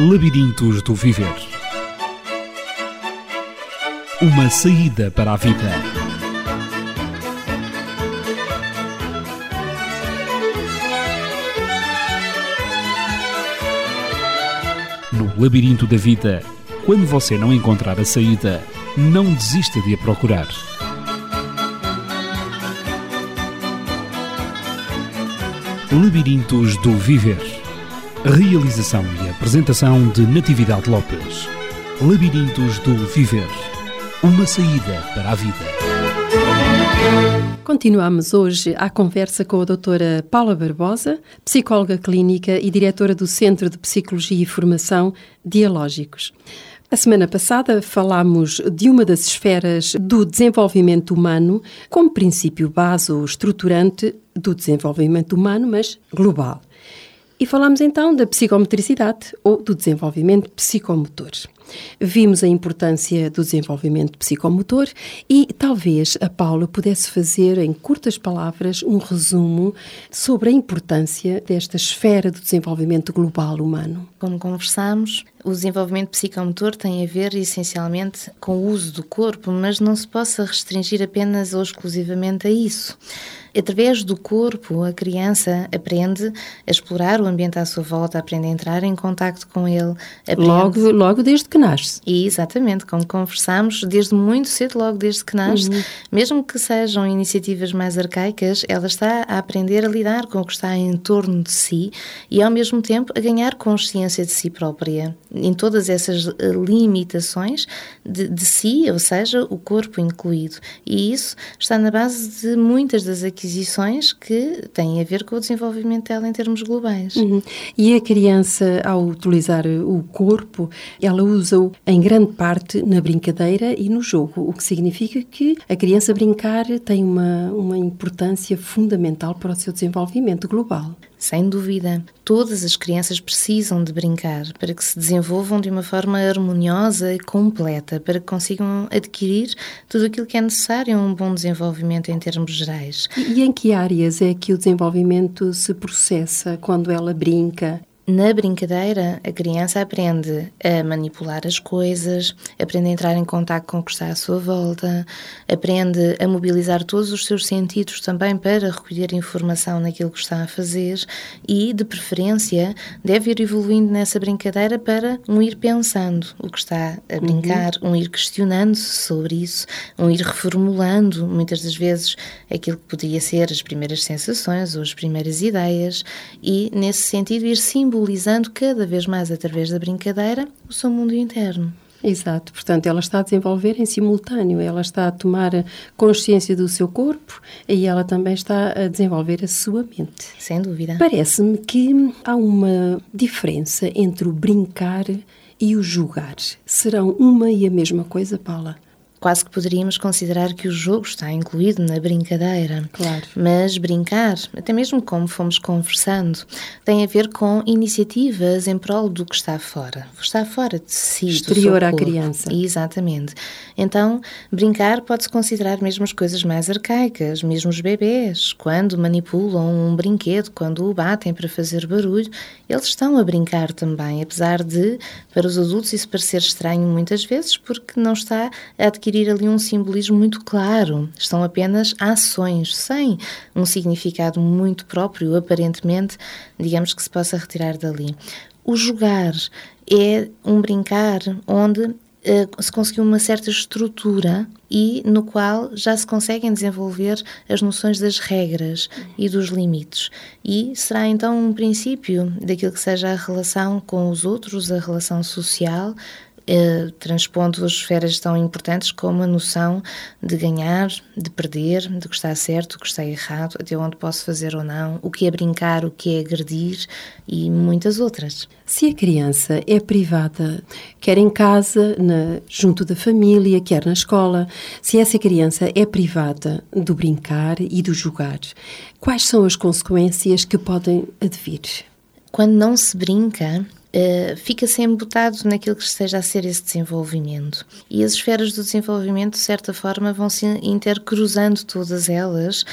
Labirintos do Viver. Uma saída para a vida. No labirinto da vida, quando você não encontrar a saída, não desista de a procurar. Labirintos do Viver. Realização e apresentação de Natividade Lopes. Labirintos do Viver. Uma saída para a vida. Continuamos hoje a conversa com a doutora Paula Barbosa, psicóloga clínica e diretora do Centro de Psicologia e Formação Dialógicos. A semana passada falámos de uma das esferas do desenvolvimento humano como princípio base ou estruturante do desenvolvimento humano, mas global. E falámos então da psicomotricidade ou do desenvolvimento psicomotor. Vimos a importância do desenvolvimento psicomotor e talvez a Paula pudesse fazer em curtas palavras um resumo sobre a importância desta esfera do desenvolvimento global humano. Como conversámos, o desenvolvimento psicomotor tem a ver essencialmente com o uso do corpo, mas não se possa restringir apenas ou exclusivamente a isso. Através do corpo, a criança aprende a explorar o ambiente à sua volta, aprende a entrar em contacto com ele. Logo desde que nasce. E, exatamente, como conversámos, desde muito cedo, logo desde que nasce, mesmo que sejam iniciativas mais arcaicas, ela está a aprender a lidar com o que está em torno de si e, ao mesmo tempo, a ganhar consciência de si própria, em todas essas limitações de si, ou seja, o corpo incluído. E isso está na base de muitas das aquisições que têm a ver com o desenvolvimento dela em termos globais. E a criança, ao utilizar o corpo, ela usa-o em grande parte na brincadeira e no jogo, o que significa que a criança brincar tem uma importância fundamental para o seu desenvolvimento global. Sem dúvida, todas as crianças precisam de brincar para que se desenvolvam de uma forma harmoniosa e completa, para que consigam adquirir tudo aquilo que é necessário a um bom desenvolvimento em termos gerais. E em que áreas é que o desenvolvimento se processa quando ela brinca? Na brincadeira, a criança aprende a manipular as coisas, aprende a entrar em contacto com o que está à sua volta, aprende a mobilizar todos os seus sentidos também para recolher informação naquilo que está a fazer e, de preferência, deve ir evoluindo nessa brincadeira para ir pensando o que está a brincar, ir questionando-se sobre isso, ir reformulando, muitas das vezes, aquilo que podia ser as primeiras sensações ou as primeiras ideias e, nesse sentido, ir simbolizando cada vez mais, através da brincadeira, o seu mundo interno. Exato, portanto, ela está a desenvolver em simultâneo, ela está a tomar consciência do seu corpo e ela também está a desenvolver a sua mente. Sem dúvida. Parece-me que há uma diferença entre o brincar e o jogar. Serão uma e a mesma coisa, Paula? Quase que poderíamos considerar que o jogo está incluído na brincadeira. Claro. Mas brincar, até mesmo como fomos conversando, tem a ver com iniciativas em prol do que está fora. O que está fora de si. Exterior à criança. Exatamente. Então, brincar pode-se considerar mesmo as coisas mais arcaicas, mesmo os bebés. Quando manipulam um brinquedo, quando o batem para fazer barulho, eles estão a brincar também, apesar de, para os adultos, isso parecer estranho muitas vezes, porque não está a adquirir ali um simbolismo muito claro. Estão apenas ações, sem um significado muito próprio, aparentemente, digamos que se possa retirar dali. O jogar é um brincar onde se conseguiu uma certa estrutura e no qual já se conseguem desenvolver as noções das regras e dos limites. E será então um princípio daquilo que seja a relação com os outros, a relação social, transpondo as esferas tão importantes como a noção de ganhar, de perder, do que está certo, do que está errado, até onde posso fazer ou não, o que é brincar, o que é agredir e muitas outras. Se a criança é privada, quer em casa, junto da família, quer na escola, se essa criança é privada do brincar e do jogar, quais são as consequências que podem advir? Quando não se brinca, fica-se embotado naquilo que esteja a ser esse desenvolvimento. E as esferas do desenvolvimento, de certa forma, vão se intercruzando todas elas,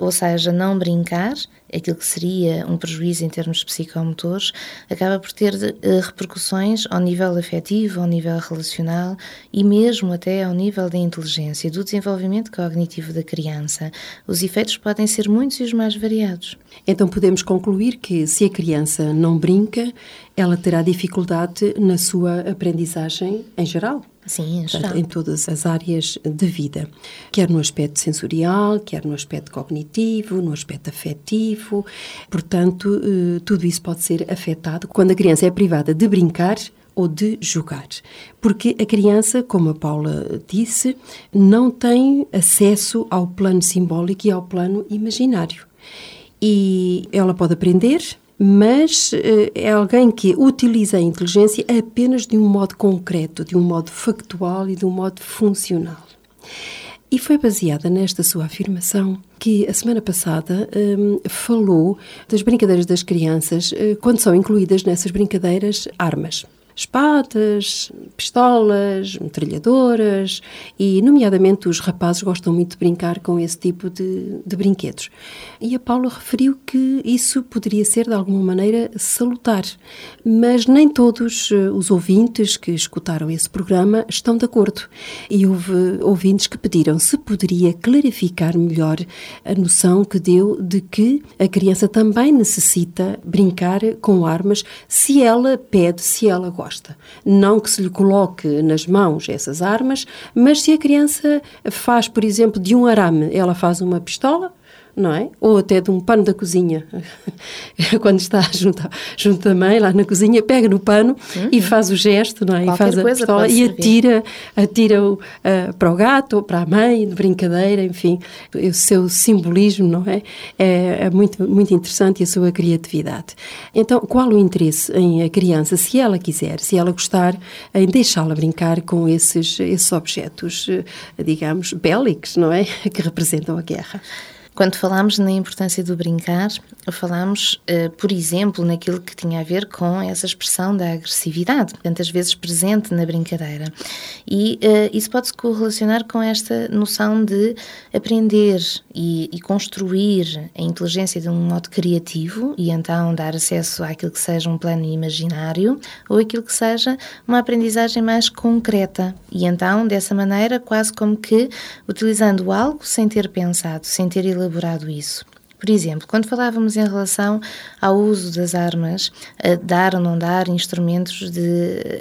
ou seja, não brincar aquilo que seria um prejuízo em termos psicomotores, acaba por ter repercussões ao nível afetivo, ao nível relacional e mesmo até ao nível da inteligência e do desenvolvimento cognitivo da criança. Os efeitos podem ser muitos e os mais variados. Então podemos concluir que se a criança não brinca, ela terá dificuldade na sua aprendizagem em geral? Sim, em todas as áreas de vida, quer no aspecto sensorial, quer no aspecto cognitivo, no aspecto afetivo. Portanto, tudo isso pode ser afetado quando a criança é privada de brincar ou de jogar, porque a criança, como a Paula disse, não tem acesso ao plano simbólico e ao plano imaginário. E ela pode aprender, mas é alguém que utiliza a inteligência apenas de um modo concreto, de um modo factual e de um modo funcional. E foi baseada nesta sua afirmação que a semana passada falou das brincadeiras das crianças, quando são incluídas nessas brincadeiras armas. Espadas, pistolas, metralhadoras e, nomeadamente, os rapazes gostam muito de brincar com esse tipo de brinquedos. E a Paula referiu que isso poderia ser, de alguma maneira, salutar. Mas nem todos os ouvintes que escutaram esse programa estão de acordo. E houve ouvintes que pediram se poderia clarificar melhor a noção que deu de que a criança também necessita brincar com armas se ela pede, se ela gosta. Não que se lhe coloque nas mãos essas armas, mas se a criança faz, por exemplo, de um arame, ela faz uma pistola, não é? Ou até de um pano da cozinha. Quando está junto da mãe, lá na cozinha, pega no pano e faz o gesto, não é? E faz a pistola e atira-o para o gato ou para a mãe, de brincadeira, enfim. O seu simbolismo, não é? É muito, muito interessante, e a sua criatividade. Então, qual o interesse em a criança, se ela quiser, se ela gostar, em deixá-la brincar com esses objetos, digamos, bélicos, não é? Que representam a guerra. Quando falámos na importância do brincar, falámos, por exemplo, naquilo que tinha a ver com essa expressão da agressividade, tantas vezes presente na brincadeira. E isso pode-se correlacionar com esta noção de aprender e construir a inteligência de um modo criativo e então dar acesso àquilo que seja um plano imaginário ou aquilo que seja uma aprendizagem mais concreta. E então, dessa maneira, quase como que utilizando algo sem ter pensado, sem ter elaborado isso. Por exemplo, quando falávamos em relação ao uso das armas, a dar ou não dar instrumentos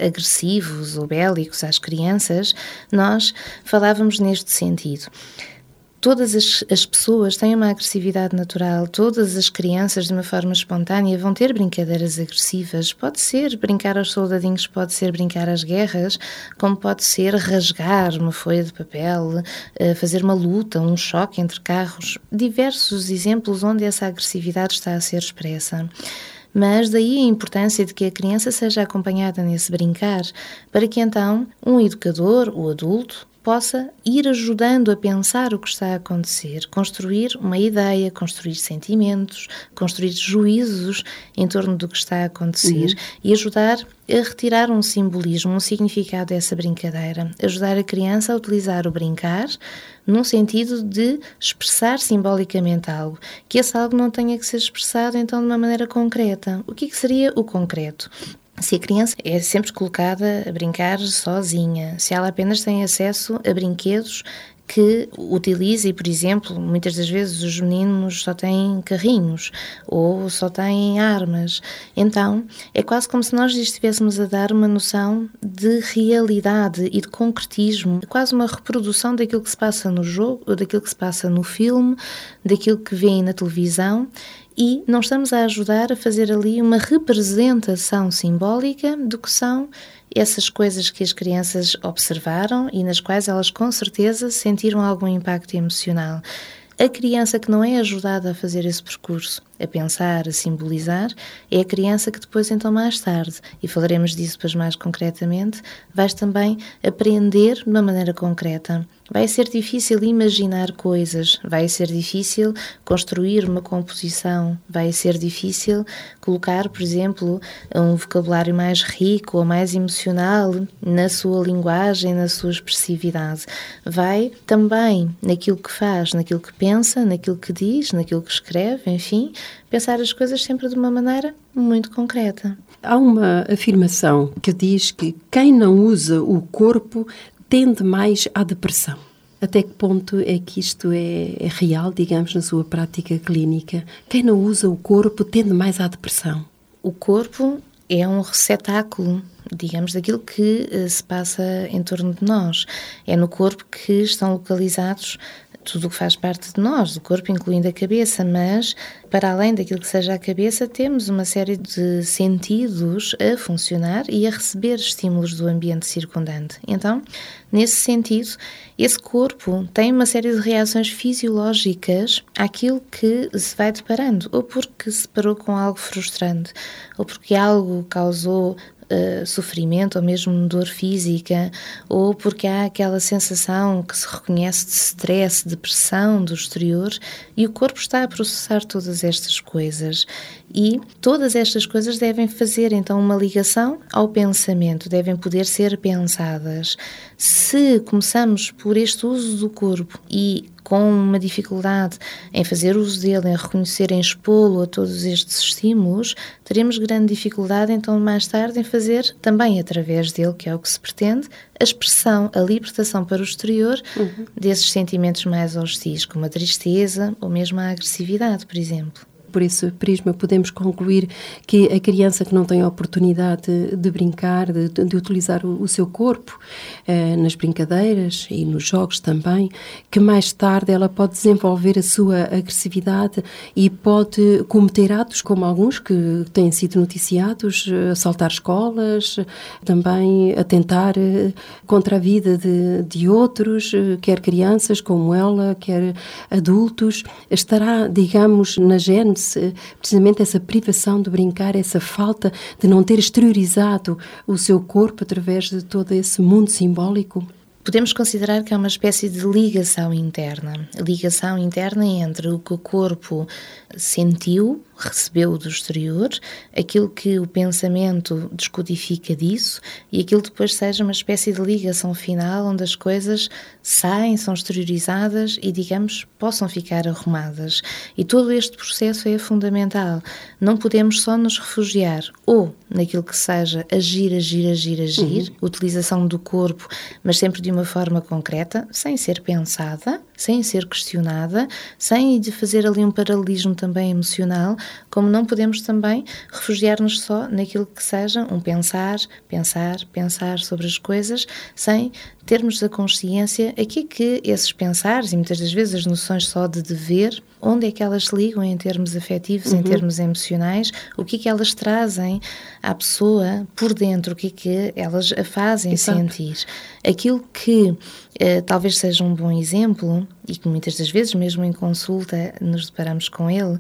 agressivos ou bélicos às crianças, nós falávamos neste sentido. Todas as pessoas têm uma agressividade natural, todas as crianças, de uma forma espontânea, vão ter brincadeiras agressivas. Pode ser brincar aos soldadinhos, pode ser brincar às guerras, como pode ser rasgar uma folha de papel, fazer uma luta, um choque entre carros. Diversos exemplos onde essa agressividade está a ser expressa. Mas daí a importância de que a criança seja acompanhada nesse brincar, para que então um educador, o adulto, possa ir ajudando a pensar o que está a acontecer, construir uma ideia, construir sentimentos, construir juízos em torno do que está a acontecer e ajudar a retirar um simbolismo, um significado dessa brincadeira, ajudar a criança a utilizar o brincar num sentido de expressar simbolicamente algo, que esse algo não tenha que ser expressado então de uma maneira concreta. O que seria o concreto? Se a criança é sempre colocada a brincar sozinha, se ela apenas tem acesso a brinquedos que utiliza, e, por exemplo, muitas das vezes os meninos só têm carrinhos ou só têm armas. Então, é quase como se nós lhes estivéssemos a dar uma noção de realidade e de concretismo, quase uma reprodução daquilo que se passa no jogo, ou daquilo que se passa no filme, daquilo que vêem na televisão, e não estamos a ajudar a fazer ali uma representação simbólica do que são essas coisas que as crianças observaram e nas quais elas com certeza sentiram algum impacto emocional. A criança que não é ajudada a fazer esse percurso, a pensar, a simbolizar, é a criança que depois, então, mais tarde, e falaremos disso depois mais concretamente, vai também aprender de uma maneira concreta. Vai ser difícil imaginar coisas, vai ser difícil construir uma composição, vai ser difícil colocar, por exemplo, um vocabulário mais rico ou mais emocional na sua linguagem, na sua expressividade. Vai também, naquilo que faz, naquilo que pensa, naquilo que diz, naquilo que escreve, enfim, pensar as coisas sempre de uma maneira muito concreta. Há uma afirmação que diz que quem não usa o corpo tende mais à depressão. Até que ponto é que isto é real, digamos, na sua prática clínica? Quem não usa o corpo tende mais à depressão? O corpo é um receptáculo, digamos, daquilo que se passa em torno de nós. É no corpo que estão localizados tudo o que faz parte de nós, do corpo, incluindo a cabeça, mas, para além daquilo que seja a cabeça, temos uma série de sentidos a funcionar e a receber estímulos do ambiente circundante. Então, nesse sentido, esse corpo tem uma série de reações fisiológicas àquilo que se vai deparando, ou porque se deparou com algo frustrante, ou porque algo causou sofrimento ou mesmo dor física, ou porque há aquela sensação que se reconhece de stress, depressão do exterior, e o corpo está a processar todas estas coisas. E todas estas coisas devem fazer então uma ligação ao pensamento, devem poder ser pensadas. Se começamos por este uso do corpo e com uma dificuldade em fazer uso dele, em reconhecer, em expô-lo a todos estes estímulos, teremos grande dificuldade, então, mais tarde, em fazer, também através dele, que é o que se pretende, a expressão, a libertação para o exterior desses sentimentos mais hostis, como a tristeza ou mesmo a agressividade, por exemplo. Por esse prisma podemos concluir que a criança que não tem a oportunidade de brincar, de utilizar o seu corpo nas brincadeiras e nos jogos também, que mais tarde ela pode desenvolver a sua agressividade e pode cometer atos como alguns que têm sido noticiados, assaltar escolas, também atentar contra a vida de outros, quer crianças como ela, quer adultos. Estará, digamos, na gênese precisamente essa privação de brincar, essa falta de não ter exteriorizado o seu corpo através de todo esse mundo simbólico? Podemos considerar que é uma espécie de ligação interna entre o que o corpo sentiu, recebeu do exterior, aquilo que o pensamento descodifica disso e aquilo depois seja uma espécie de ligação final onde as coisas saem, são exteriorizadas e, digamos, possam ficar arrumadas. E todo este processo é fundamental. Não podemos só nos refugiar ou naquilo que seja agir, utilização do corpo, mas sempre de uma forma concreta, sem ser pensada, sem ser questionada, sem de fazer ali um paralelismo também emocional, como não podemos também refugiar-nos só naquilo que seja um pensar sobre as coisas, sem termos a consciência aqui que esses pensares, e muitas das vezes as noções só de dever, onde é que elas se ligam em termos afetivos, em termos emocionais, o que é que elas trazem à pessoa por dentro, o que é que elas a fazem sentir. Aquilo que talvez seja um bom exemplo, e que muitas das vezes, mesmo em consulta, nos deparamos com ele.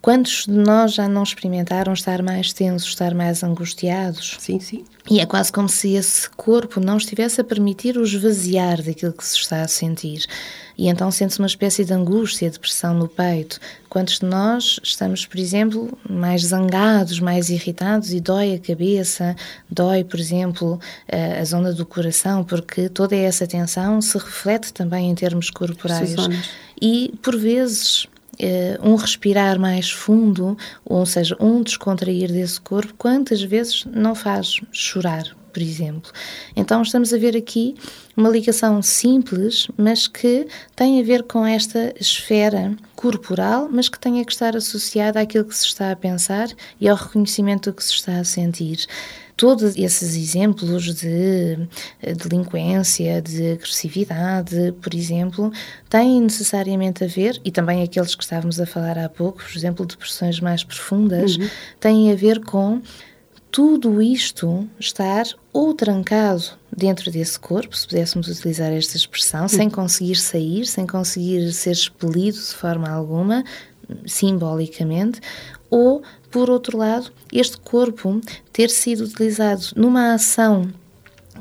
Quantos de nós já não experimentaram estar mais tensos, estar mais angustiados? Sim. E é quase como se esse corpo não estivesse a permitir o esvaziar daquilo que se está a sentir. E então sente-se uma espécie de angústia, de pressão no peito. Quantos de nós estamos, por exemplo, mais zangados, mais irritados e dói a cabeça, dói, por exemplo, a zona do coração, porque toda essa tensão se reflete também em termos corporais. E, por vezes, um respirar mais fundo, ou seja, um descontrair desse corpo, quantas vezes não faz chorar, por exemplo? Então estamos a ver aqui uma ligação simples, mas que tem a ver com esta esfera corporal, mas que tem que estar associada àquilo que se está a pensar e ao reconhecimento do que se está a sentir. Todos esses exemplos de delinquência, de agressividade, por exemplo, têm necessariamente a ver, e também aqueles que estávamos a falar há pouco, por exemplo, depressões mais profundas, têm a ver com tudo isto estar ou trancado dentro desse corpo, se pudéssemos utilizar esta expressão, sem conseguir sair, sem conseguir ser expelido de forma alguma, simbolicamente, ou, por outro lado, este corpo ter sido utilizado numa ação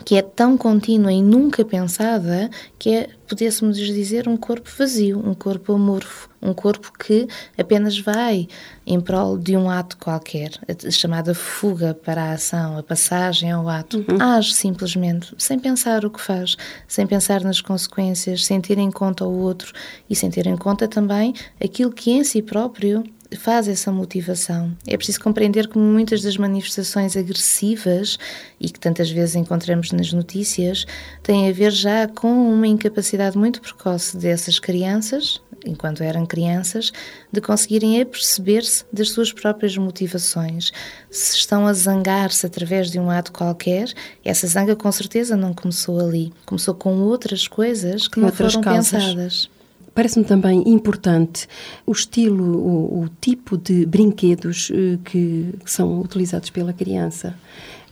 que é tão contínua e nunca pensada, que é, pudéssemos dizer, um corpo vazio, um corpo amorfo, um corpo que apenas vai em prol de um ato qualquer, a chamada fuga para a ação, a passagem ao ato. Age simplesmente, sem pensar o que faz, sem pensar nas consequências, sem ter em conta o outro e sem ter em conta também aquilo que em si próprio faz essa motivação. É preciso compreender que muitas das manifestações agressivas, e que tantas vezes encontramos nas notícias, têm a ver já com uma incapacidade muito precoce dessas crianças, enquanto eram crianças, de conseguirem aperceber-se das suas próprias motivações. Se estão a zangar-se através de um ato qualquer, essa zanga com certeza não começou ali. Começou com outras coisas que não foram pensadas. Parece-me também importante o estilo, o tipo de brinquedos que são utilizados pela criança,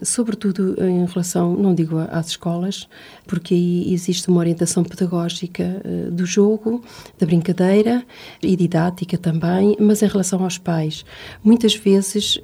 sobretudo em relação, não digo às escolas, porque aí existe uma orientação pedagógica do jogo, da brincadeira e didática também, mas em relação aos pais. Muitas vezes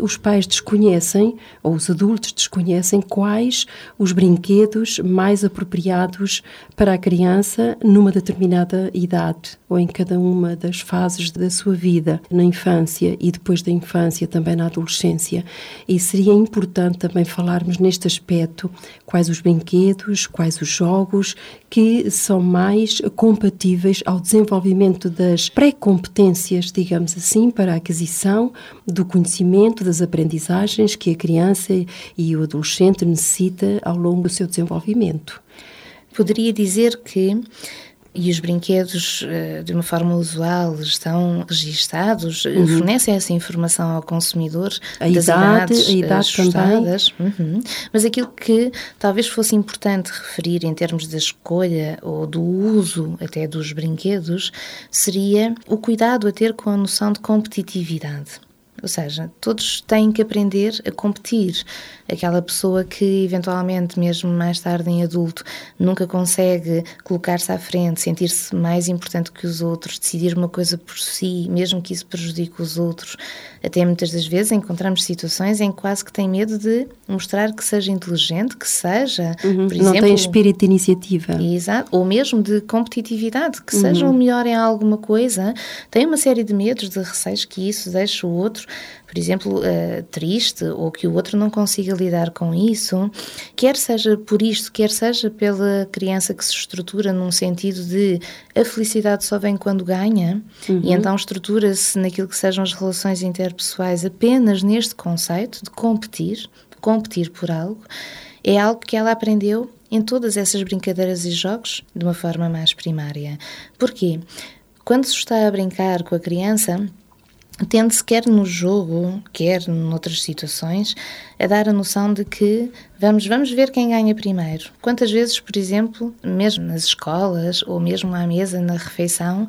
os pais desconhecem, ou os adultos desconhecem, quais os brinquedos mais apropriados para a criança numa determinada idade, ou em cada uma das fases da sua vida, na infância e depois da infância também na adolescência. E seria importante também falarmos neste aspecto quais os brinquedos, quais os jogos que são mais compatíveis ao desenvolvimento das pré-competências, digamos assim, para a aquisição do conhecimento, das aprendizagens que a criança e o adolescente necessita ao longo do seu desenvolvimento. Poderia dizer que e os brinquedos, de uma forma usual, estão registados, fornecem essa informação ao consumidor, das idades ajustadas. Uhum. Mas aquilo que talvez fosse importante referir em termos da escolha ou do uso até dos brinquedos seria o cuidado a ter com a noção de competitividade. Ou seja, todos têm que aprender a competir. Aquela pessoa que, eventualmente, mesmo mais tarde em adulto, nunca consegue colocar-se à frente, sentir-se mais importante que os outros, decidir uma coisa por si, mesmo que isso prejudique os outros. Até muitas das vezes encontramos situações em que quase que tem medo de mostrar que seja inteligente, que seja, por exemplo, não tem espírito de iniciativa. Exato, ou mesmo de competitividade, que seja o melhor em alguma coisa. Tem uma série de medos, de receios que isso deixa o outro, por exemplo, triste, ou que o outro não consiga lidar com isso, quer seja por isto, quer seja pela criança que se estrutura num sentido de a felicidade só vem quando ganha, e então estrutura-se naquilo que sejam as relações interpessoais apenas neste conceito de competir por algo, é algo que ela aprendeu em todas essas brincadeiras e jogos de uma forma mais primária. Porquê? Quando se está a brincar com a criança, tende-se, quer no jogo, quer noutras situações, a dar a noção de que vamos ver quem ganha primeiro. Quantas vezes, por exemplo, mesmo nas escolas ou mesmo à mesa, na refeição,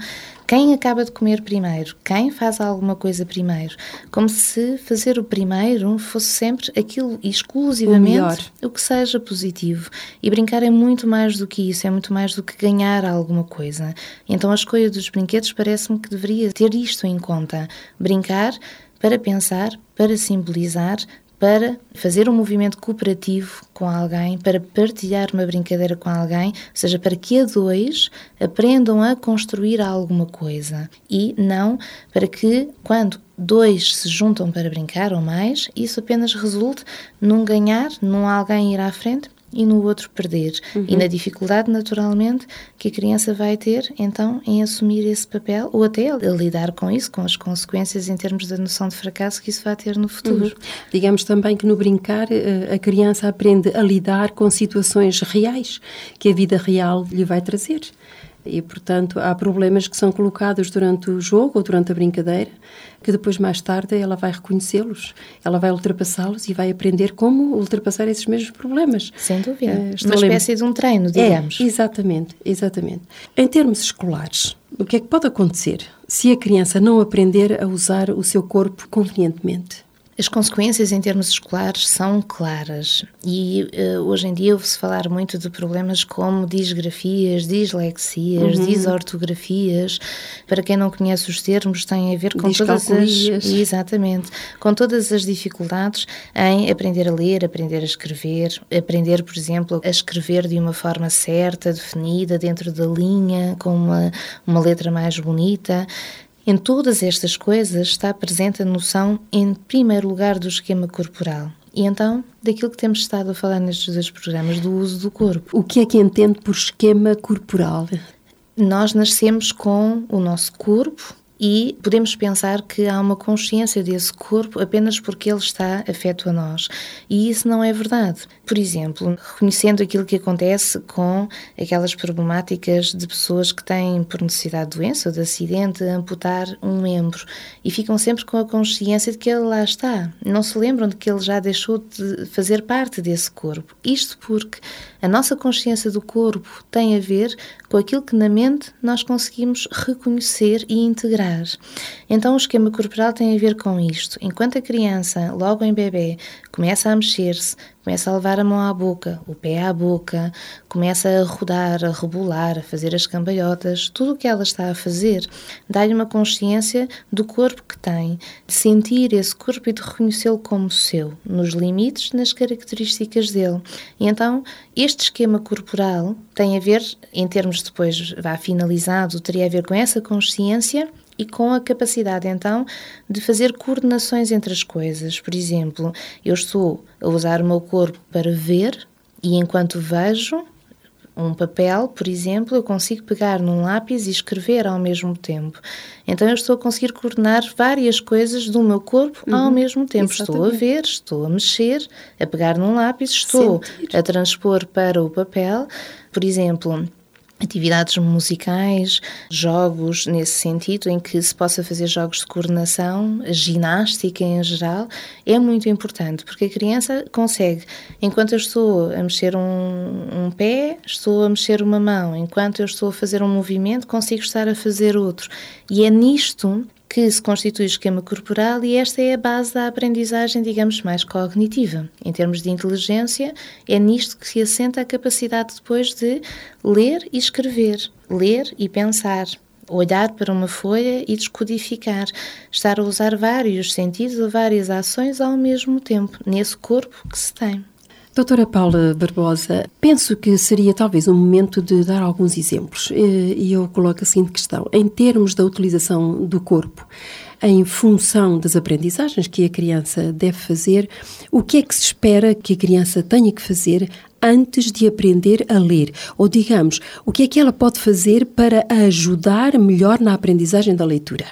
quem acaba de comer primeiro? Quem faz alguma coisa primeiro? Como se fazer o primeiro fosse sempre aquilo, exclusivamente, o que seja positivo. E brincar é muito mais do que isso, é muito mais do que ganhar alguma coisa. Então a escolha dos brinquedos parece-me que deveria ter isto em conta. Brincar para pensar, para simbolizar, para fazer um movimento cooperativo com alguém, para partilhar uma brincadeira com alguém, ou seja, para que a dois aprendam a construir alguma coisa e não para que, quando dois se juntam para brincar ou mais, isso apenas resulte num ganhar, num alguém ir à frente e no outro perder. E na dificuldade, naturalmente, que a criança vai ter, então, em assumir esse papel, ou até a lidar com isso, com as consequências em termos da noção de fracasso que isso vai ter no futuro. Digamos também que no brincar, a criança aprende a lidar com situações reais, que a vida real lhe vai trazer. E, portanto, há problemas que são colocados durante o jogo ou durante a brincadeira, que depois, mais tarde, ela vai reconhecê-los, ela vai ultrapassá-los e vai aprender como ultrapassar esses mesmos problemas. Sem dúvida. Espécie de um treino, digamos. Exatamente. Em termos escolares, o que é que pode acontecer se a criança não aprender a usar o seu corpo convenientemente? As consequências em termos escolares são claras e hoje em dia ouve-se falar muito de problemas como disgrafias, dislexias, disortografias. Para quem não conhece os termos, tem a ver com todas as, com todas as dificuldades em aprender a ler, aprender a escrever, aprender, por exemplo, a escrever de uma forma certa, definida, dentro da linha, com uma letra mais bonita. Em todas estas coisas está presente a noção, em primeiro lugar, do esquema corporal. E então, daquilo que temos estado a falar nestes dois programas, do uso do corpo. O que é que entende por esquema corporal? Nós nascemos com o nosso corpo, E podemos pensar que há uma consciência desse corpo apenas porque ele está afeto a nós. E isso não é verdade. Por exemplo, reconhecendo aquilo que acontece com aquelas problemáticas de pessoas que têm, por necessidade de doença ou de acidente, amputar um membro e ficam sempre com a consciência de que ele lá está. Não se lembram de que ele já deixou de fazer parte desse corpo. Isto porque a nossa consciência do corpo tem a ver com aquilo que na mente nós conseguimos reconhecer e integrar. Então o esquema corporal tem a ver com isto. Enquanto a criança, logo em bebê, começa a mexer-se, começa a levar a mão à boca, o pé à boca, começa a rodar, a rebolar, a fazer as cambalhotas, tudo o que ela está a fazer dá-lhe uma consciência do corpo que tem, de sentir esse corpo e de reconhecê-lo como seu, nos limites, nas características dele. E então este esquema corporal tem a ver, em termos depois vá finalizado, teria a ver com essa consciência e com a capacidade, então, de fazer coordenações entre as coisas. Por exemplo, eu estou a usar o meu corpo para ver e, enquanto vejo um papel, por exemplo, eu consigo pegar num lápis e escrever ao mesmo tempo. Então, eu estou a conseguir coordenar várias coisas do meu corpo ao mesmo tempo. Exatamente. Estou a ver, estou a mexer, a pegar num lápis, estou a transpor para o papel, por exemplo, atividades musicais, jogos nesse sentido, em que se possa fazer jogos de coordenação, ginástica em geral, é muito importante, porque a criança consegue, enquanto eu estou a mexer um pé, estou a mexer uma mão, enquanto eu estou a fazer um movimento, consigo estar a fazer outro. E é nisto que se constitui o esquema corporal e esta é a base da aprendizagem, digamos, mais cognitiva. Em termos de inteligência, é nisto que se assenta a capacidade depois de ler e escrever, ler e pensar, olhar para uma folha e descodificar, estar a usar vários sentidos ou várias ações ao mesmo tempo, nesse corpo que se tem. Doutora Paula Barbosa, penso que seria talvez um momento de dar alguns exemplos e eu coloco a seguinte questão. Em termos da utilização do corpo, em função das aprendizagens que a criança deve fazer, o que é que se espera que a criança tenha que fazer antes de aprender a ler? Ou digamos, o que é que ela pode fazer para ajudar melhor na aprendizagem da leitura?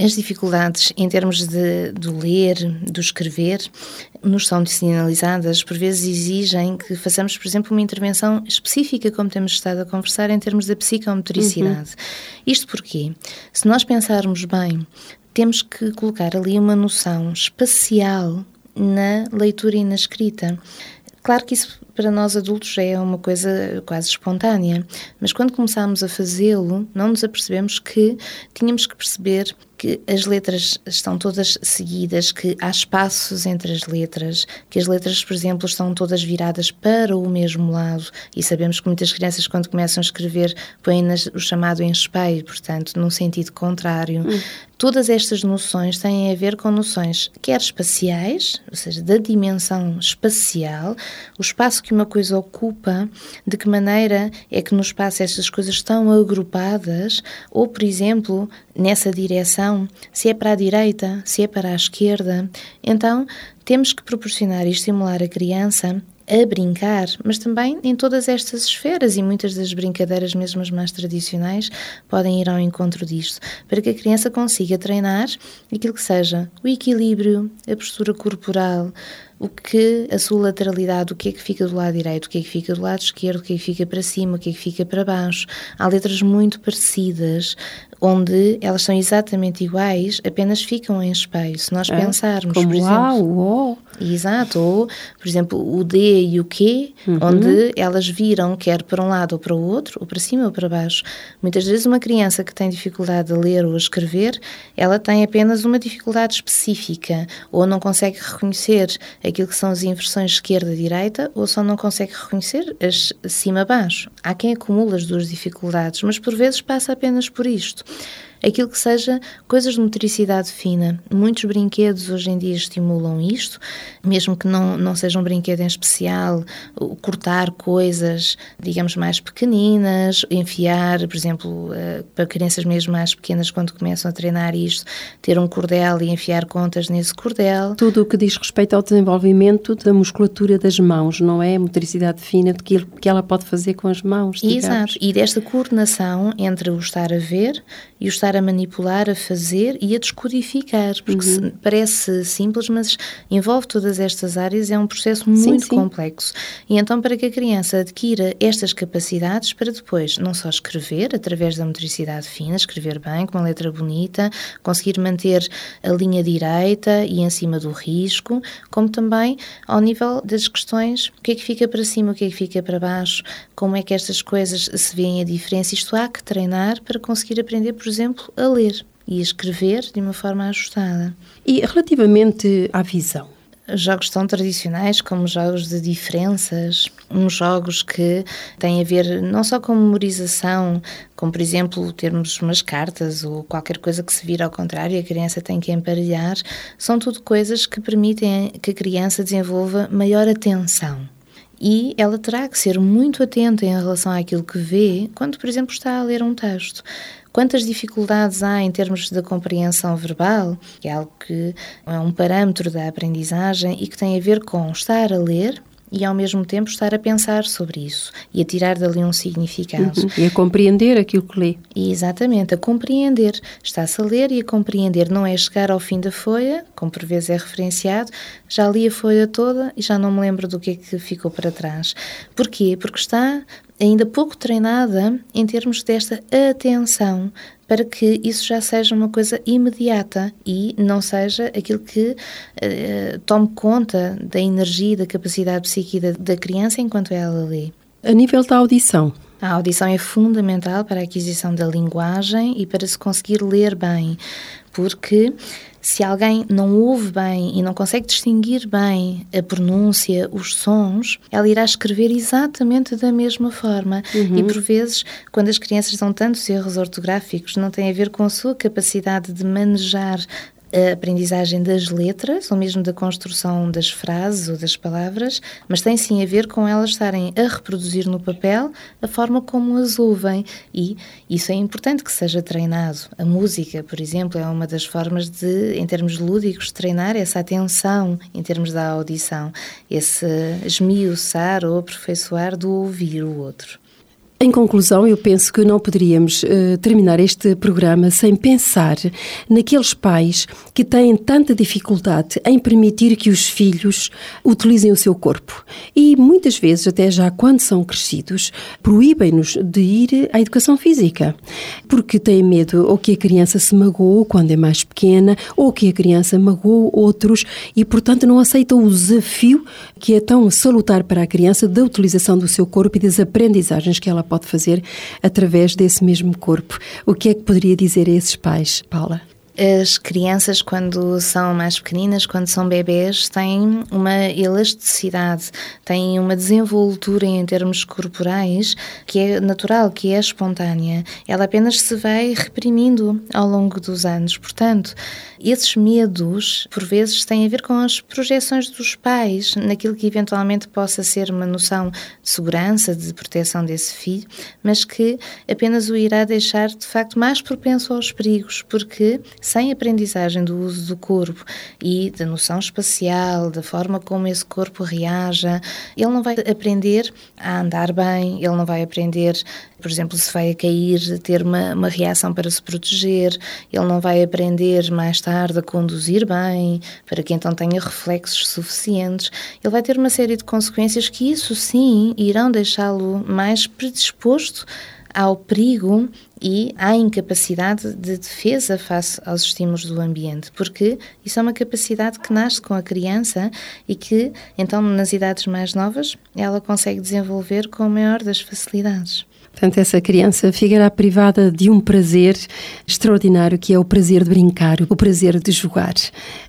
As dificuldades em termos de ler, de escrever, nos são sinalizadas, por vezes exigem que façamos, por exemplo, uma intervenção específica, como temos estado a conversar, em termos da psicomotricidade. Isto porquê? Se nós pensarmos bem, temos que colocar ali uma noção espacial na leitura e na escrita. Claro que isso para nós adultos é uma coisa quase espontânea, mas quando começámos a fazê-lo, não nos apercebemos que tínhamos que perceber que as letras estão todas seguidas, que há espaços entre as letras, que as letras, por exemplo, estão todas viradas para o mesmo lado e sabemos que muitas crianças, quando começam a escrever, põem o chamado em espelho, portanto, num sentido contrário. Todas estas noções têm a ver com noções quer espaciais, ou seja, da dimensão espacial, o espaço que uma coisa ocupa, de que maneira é que no espaço estas coisas estão agrupadas, ou, por exemplo, nessa direção, se é para a direita, se é para a esquerda. Então, temos que proporcionar e estimular a criança a brincar, mas também em todas estas esferas, e muitas das brincadeiras, mesmo as mais tradicionais, podem ir ao encontro disto, para que a criança consiga treinar aquilo que seja o equilíbrio, a postura corporal, a sua lateralidade, o que é que fica do lado direito, o que é que fica do lado esquerdo, o que é que fica para cima, o que é que fica para baixo. Há letras muito parecidas, onde elas são exatamente iguais, apenas ficam em espelho. Se nós pensarmos, como por exemplo, exato, ou, por exemplo, o D e o Q, onde elas viram quer para um lado ou para o outro, ou para cima ou para baixo. Muitas vezes uma criança que tem dificuldade de ler ou escrever, ela tem apenas uma dificuldade específica, ou não consegue reconhecer aquilo que são as inversões esquerda-direita, ou só não consegue reconhecer as cima-baixo. Há quem acumula as duas dificuldades, mas por vezes passa apenas por isto. Aquilo que seja coisas de motricidade fina. Muitos brinquedos hoje em dia estimulam isto, mesmo que não seja um brinquedo em especial, cortar coisas, digamos, mais pequeninas, enfiar, por exemplo, para crianças mesmo mais pequenas, quando começam a treinar isto, ter um cordel e enfiar contas nesse cordel. Tudo o que diz respeito ao desenvolvimento da musculatura das mãos, não é? Motricidade fina, daquilo que ela pode fazer com as mãos, digamos. Exato, e desta coordenação entre o estar a ver e o estar estar a manipular, a fazer e a descodificar, porque parece simples, mas envolve todas estas áreas, é um processo muito complexo. E então, para que a criança adquira estas capacidades para depois não só escrever, através da motricidade fina, escrever bem, com uma letra bonita, conseguir manter a linha direita e em cima do risco, como também ao nível das questões, o que é que fica para cima, o que é que fica para baixo, como é que estas coisas se veem a diferença. Isto há que treinar para conseguir aprender, por exemplo, a ler e a escrever de uma forma ajustada. E relativamente à visão? Jogos tão tradicionais como jogos de diferenças, uns jogos que têm a ver não só com memorização, como por exemplo termos umas cartas ou qualquer coisa que se vira ao contrário e a criança tem que emparelhar, são tudo coisas que permitem que a criança desenvolva maior atenção. E ela terá que ser muito atenta em relação àquilo que vê quando, por exemplo, está a ler um texto. Quantas dificuldades há em termos da compreensão verbal, que é algo que é um parâmetro da aprendizagem e que tem a ver com estar a ler e, ao mesmo tempo, estar a pensar sobre isso e a tirar dali um significado. E a compreender aquilo que lê. Exatamente, a compreender. Está-se a ler e a compreender. Não é chegar ao fim da folha, como por vezes é referenciado, já li a folha toda e já não me lembro do que ficou para trás. Porquê? Porque está ainda pouco treinada em termos desta atenção, para que isso já seja uma coisa imediata e não seja aquilo que tome conta da energia e da capacidade psíquica da criança enquanto ela lê. A nível da audição? A audição é fundamental para a aquisição da linguagem e para se conseguir ler bem, porque se alguém não ouve bem e não consegue distinguir bem a pronúncia, os sons, ela irá escrever exatamente da mesma forma. E por vezes, quando as crianças dão tantos erros ortográficos, não tem a ver com a sua capacidade de manejar a aprendizagem das letras, ou mesmo da construção das frases ou das palavras, mas tem sim a ver com elas estarem a reproduzir no papel a forma como as ouvem, e isso é importante que seja treinado. A música, por exemplo, é uma das formas de, em termos lúdicos, treinar essa atenção em termos da audição, esse esmiuçar ou aperfeiçoar do ouvir o outro. Em conclusão, eu penso que não poderíamos terminar este programa sem pensar naqueles pais que têm tanta dificuldade em permitir que os filhos utilizem o seu corpo. E muitas vezes, até já quando são crescidos, proíbem-nos de ir à educação física, porque têm medo ou que a criança se magoou quando é mais pequena, ou que a criança magoou outros e, portanto, não aceitam o desafio que é tão salutar para a criança da utilização do seu corpo e das aprendizagens que ela pode fazer através desse mesmo corpo. O que é que poderia dizer a esses pais, Paula? As crianças, quando são mais pequeninas, quando são bebés, têm uma elasticidade, têm uma desenvoltura em termos corporais que é natural, que é espontânea. Ela apenas se vai reprimindo ao longo dos anos. Portanto, esses medos, por vezes, têm a ver com as projeções dos pais naquilo que eventualmente possa ser uma noção de segurança, de proteção desse filho, mas que apenas o irá deixar, de facto, mais propenso aos perigos, porque sem aprendizagem do uso do corpo e da noção espacial, da forma como esse corpo reaja, ele não vai aprender a andar bem, ele não vai aprender, por exemplo, se vai a cair, ter uma reação para se proteger, ele não vai aprender mais tarde a conduzir bem, para que então tenha reflexos suficientes. Ele vai ter uma série de consequências que, isso sim, irão deixá-lo mais predisposto ao perigo e à incapacidade de defesa face aos estímulos do ambiente, porque isso é uma capacidade que nasce com a criança e que, então, nas idades mais novas, ela consegue desenvolver com a maior das facilidades. Portanto, essa criança ficará privada de um prazer extraordinário, que é o prazer de brincar, o prazer de jogar.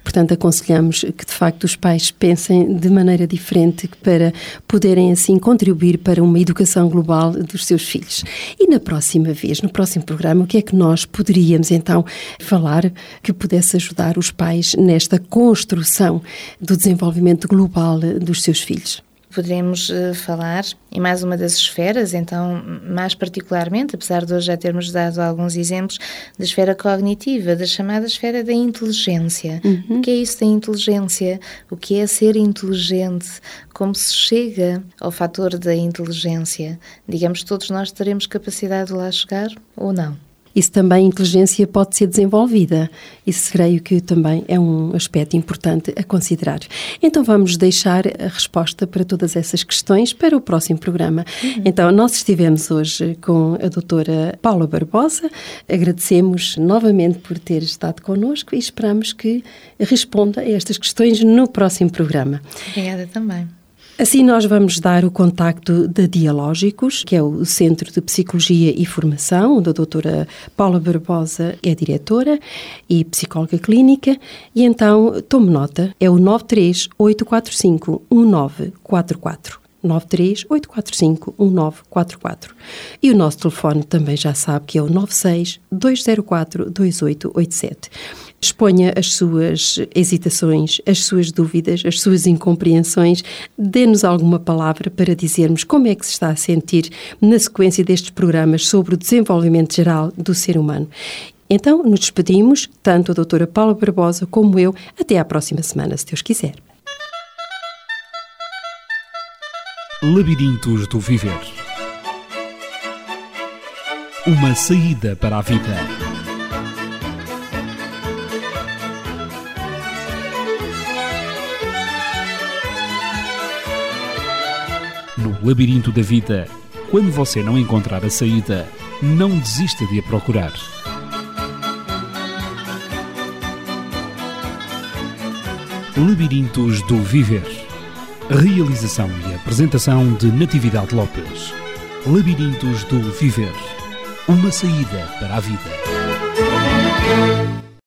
Portanto, aconselhamos que, de facto, os pais pensem de maneira diferente para poderem, assim, contribuir para uma educação global dos seus filhos. E na próxima vez, no próximo programa, o que é que nós poderíamos, então, falar que pudesse ajudar os pais nesta construção do desenvolvimento global dos seus filhos? Poderemos falar em mais uma das esferas, então, mais particularmente, apesar de hoje já termos dado alguns exemplos, da esfera cognitiva, da chamada esfera da inteligência. O que é isso da inteligência? O que é ser inteligente? Como se chega ao fator da inteligência? Digamos, todos nós teremos capacidade de lá chegar ou não? Isso também, a inteligência pode ser desenvolvida. Isso creio que também é um aspecto importante a considerar. Então vamos deixar a resposta para todas essas questões para o próximo programa. Então nós estivemos hoje com a doutora Paula Barbosa. Agradecemos novamente por ter estado connosco e esperamos que responda a estas questões no próximo programa. Obrigada também. Assim nós vamos dar o contacto da Dialógicos, que é o Centro de Psicologia e Formação, onde a doutora Paula Barbosa é diretora e psicóloga clínica. E então, tome nota, é o 938451944. 938451944. E o nosso telefone também já sabe que é o 962042887. Exponha as suas hesitações, as suas dúvidas, as suas incompreensões. Dê-nos alguma palavra para dizermos como é que se está a sentir na sequência destes programas sobre o desenvolvimento geral do ser humano. Então, nos despedimos, tanto a doutora Paula Barbosa como eu, até à próxima semana, se Deus quiser. Labirintos do Viver. Uma saída para a vida. Labirinto da vida. Quando você não encontrar a saída, não desista de a procurar. Labirintos do Viver. Realização e apresentação de Natividade Lopes. Labirintos do Viver. Uma saída para a vida.